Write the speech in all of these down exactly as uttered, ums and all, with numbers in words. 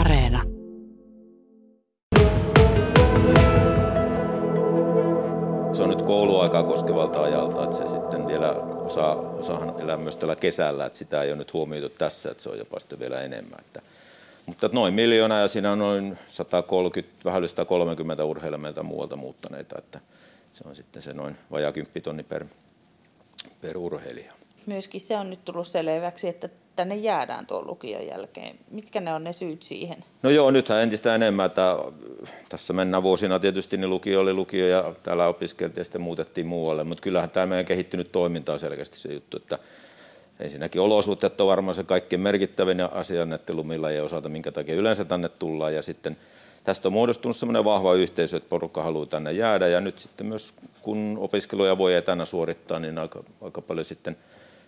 Areena. Se on nyt kouluaikaa koskevalta ajalta, että se sitten vielä osa, osahan elää myös tällä kesällä, että sitä ei ole nyt huomioitu tässä, että se on jopa sitten vielä enemmän. Että, mutta noin miljoona ja siinä on noin sata kolmekymmentä, vähän yli sata kolmekymmentä urheilla meiltä muualta muuttaneita, että se on sitten se noin vajaa kymppitonni per, per urheilija. Myöskin se on nyt tullut selväksi, että tänne jäädään tuon lukion jälkeen. Mitkä ne on ne syyt siihen? No joo, nythän entistä enemmän. Tää, tässä mennään vuosina tietysti, niin lukio oli lukio ja täällä opiskeltiin ja sitten muutettiin muualle. Mutta kyllähän tämä meidän kehittynyt toiminta on selkeästi se juttu, että ensinnäkin olosuhteet on varmaan se kaikkein merkittävin asia näiden lumilajien osalta, minkä takia yleensä tänne tullaan. Ja sitten tästä on muodostunut semmoinen vahva yhteisö, että porukka haluaa tänne jäädä. Ja nyt sitten myös kun opiskeluja voi etänä suorittaa, niin aika, aika paljon sitten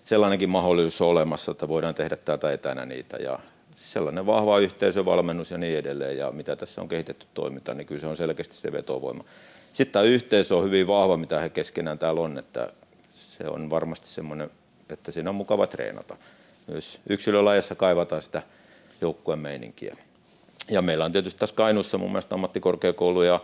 sellainenkin mahdollisuus on olemassa, että voidaan tehdä täältä etänä niitä ja sellainen vahva yhteisövalmennus ja niin edelleen ja mitä tässä on kehitetty toiminta, niin kyllä se on selkeästi se vetovoima. Sitten tämä yhteisö on hyvin vahva, mitä he keskenään täällä on, että se on varmasti semmoinen, että siinä on mukava treenata. Myös yksilölajassa kaivataan sitä joukkueen meininkiä. Ja meillä on tietysti tässä Kainuussa mun mielestä ammattikorkeakoulu ja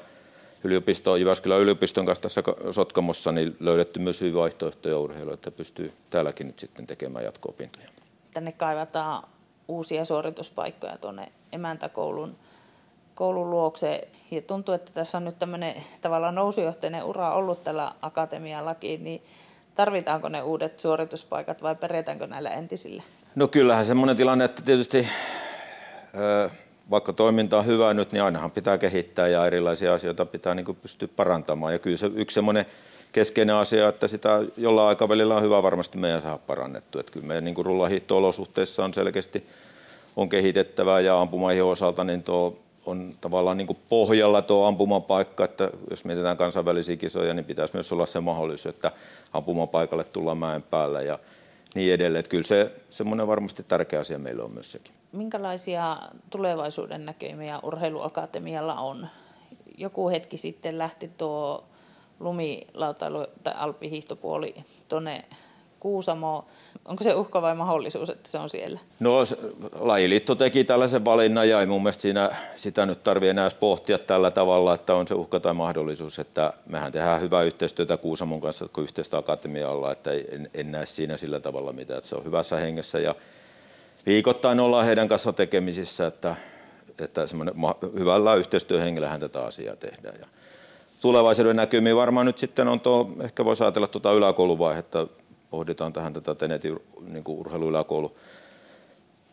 yliopisto, Jyväskylän yliopiston kanssa tässä Sotkamossa niin löydetty myös hyvin vaihtoehtoja urheiluja, että pystyy täälläkin nyt sitten tekemään jatko-opintoja. Tänne kaivataan uusia suorituspaikkoja tuonne emäntäkoulun koulun luokse. Ja tuntuu, että tässä on nyt tämmöinen tavallaan nousujohteinen ura ollut tällä akatemialakiin, niin tarvitaanko ne uudet suorituspaikat vai perjätäänkö näillä entisillä? No kyllähän semmoinen tilanne, että tietysti Öö, vaikka toiminta on hyvä nyt, niin ainahan pitää kehittää ja erilaisia asioita pitää niin kuin pystyä parantamaan. Ja kyllä se yksi semmoinen keskeinen asia, että sitä jollain aikavälillä on hyvä varmasti meidän saada parannettu. Että kyllä meidän niin rullahiihto-olosuhteissa on selkeästi on kehitettävää ja ampumaihin osalta niin tuo on tavallaan niin kuin pohjalla tuo ampumapaikka, että jos mietitään kansainvälisiä kisoja, niin pitäisi myös olla se mahdollisuus, että ampumapaikalle tullaan mäen päällä ja niin edelleen. Että kyllä se semmoinen varmasti tärkeä asia meillä on myös sekin. Minkälaisia tulevaisuuden näkymiä urheiluakatemialla on? Joku hetki sitten lähti tuo lumilautailu tai alppihiihtopuoli tuonne Kuusamoon. Onko se uhka vai mahdollisuus, että se on siellä? No lajiliitto teki tällaisen valinnan ja ei mun mielestä siinä, sitä nyt tarvitse enää pohtia tällä tavalla, että on se uhka tai mahdollisuus, että mehän tehdään hyvää yhteistyötä Kuusamon kanssa kuin yhteistä akatemialla, että en, en näe siinä sillä tavalla mitään, että se on hyvässä hengessä ja viikoittain ollaan heidän kanssa tekemisissä, että, että hyvällä yhteistyöhengellähän tätä asiaa tehdään. Ja tulevaisuuden näkymiin varmaan nyt sitten on tuo, ehkä voisi ajatella tuota yläkouluvaihetta, pohditaan tähän tätä TENETI-urheiluyläkoulun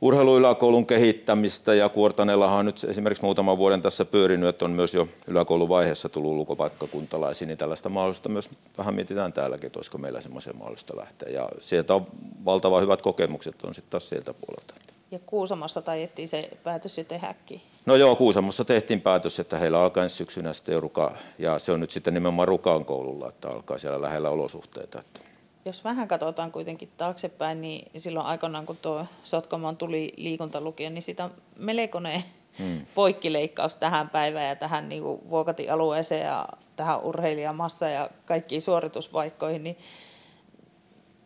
urheiluyläkoulun kehittämistä, ja Kuortanellahan on nyt esimerkiksi muutaman vuoden tässä pyörinyt, että on myös jo yläkouluvaiheessa tullut ulkopaikkakuntalaisiin, niin tällaista mahdollista myös vähän mietitään täälläkin, että olisiko meillä semmoisen mahdollista lähteä, ja sieltä on valtavan hyvät kokemukset on sitten taas sieltä puolelta. Ja Kuusamossa taidettiin se päätös jo tehdäkin? No joo, Kuusamossa tehtiin päätös, että heillä alkaa ensi syksynä sitten ruka, ja se on nyt sitten nimenomaan Rukaan koululla, että alkaa siellä lähellä olosuhteita, että jos vähän katsotaan kuitenkin taaksepäin, niin silloin aikanaan, kun tuo Sotkamoon tuli liikuntalukio, niin sitä on melkoinen hmm. poikkileikkaus tähän päivään ja tähän niin kuin vuokatialueeseen ja tähän urheilijamassa ja kaikkiin suorituspaikkoihin. Niin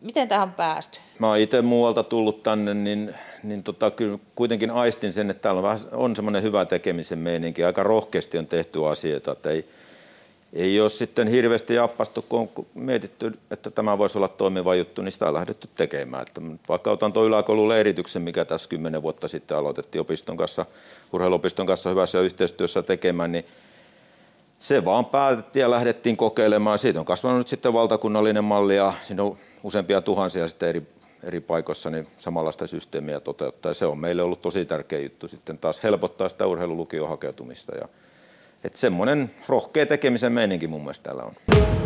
miten tähän on päästy? Mä oon itse muualta tullut tänne, niin, niin tota, kyllä kuitenkin aistin sen, että täällä on, vähän, on semmoinen hyvä tekemisen meininki. Aika rohkeasti on tehty asioita, että ei... Ei ole sitten hirveästi jappastu, kun on mietitty, että tämä voisi olla toimiva juttu, niin sitä on lähdetty tekemään. Että vaikka otan tuo yläkoululeirityksen, mikä tässä kymmenen vuotta sitten aloitettiin opiston kanssa, urheiluopiston kanssa hyvässä yhteistyössä tekemään, niin se vaan päätettiin ja lähdettiin kokeilemaan. Siitä on kasvanut sitten valtakunnallinen malli ja siinä on useampia tuhansia sitten eri, eri paikoissa niin samanlaista systeemiä toteuttaa. Ja se on meille ollut tosi tärkeä juttu sitten taas helpottaa sitä urheilulukion hakeutumista. Ja että semmoinen rohkea tekemisen meininki mun mielestä täällä on.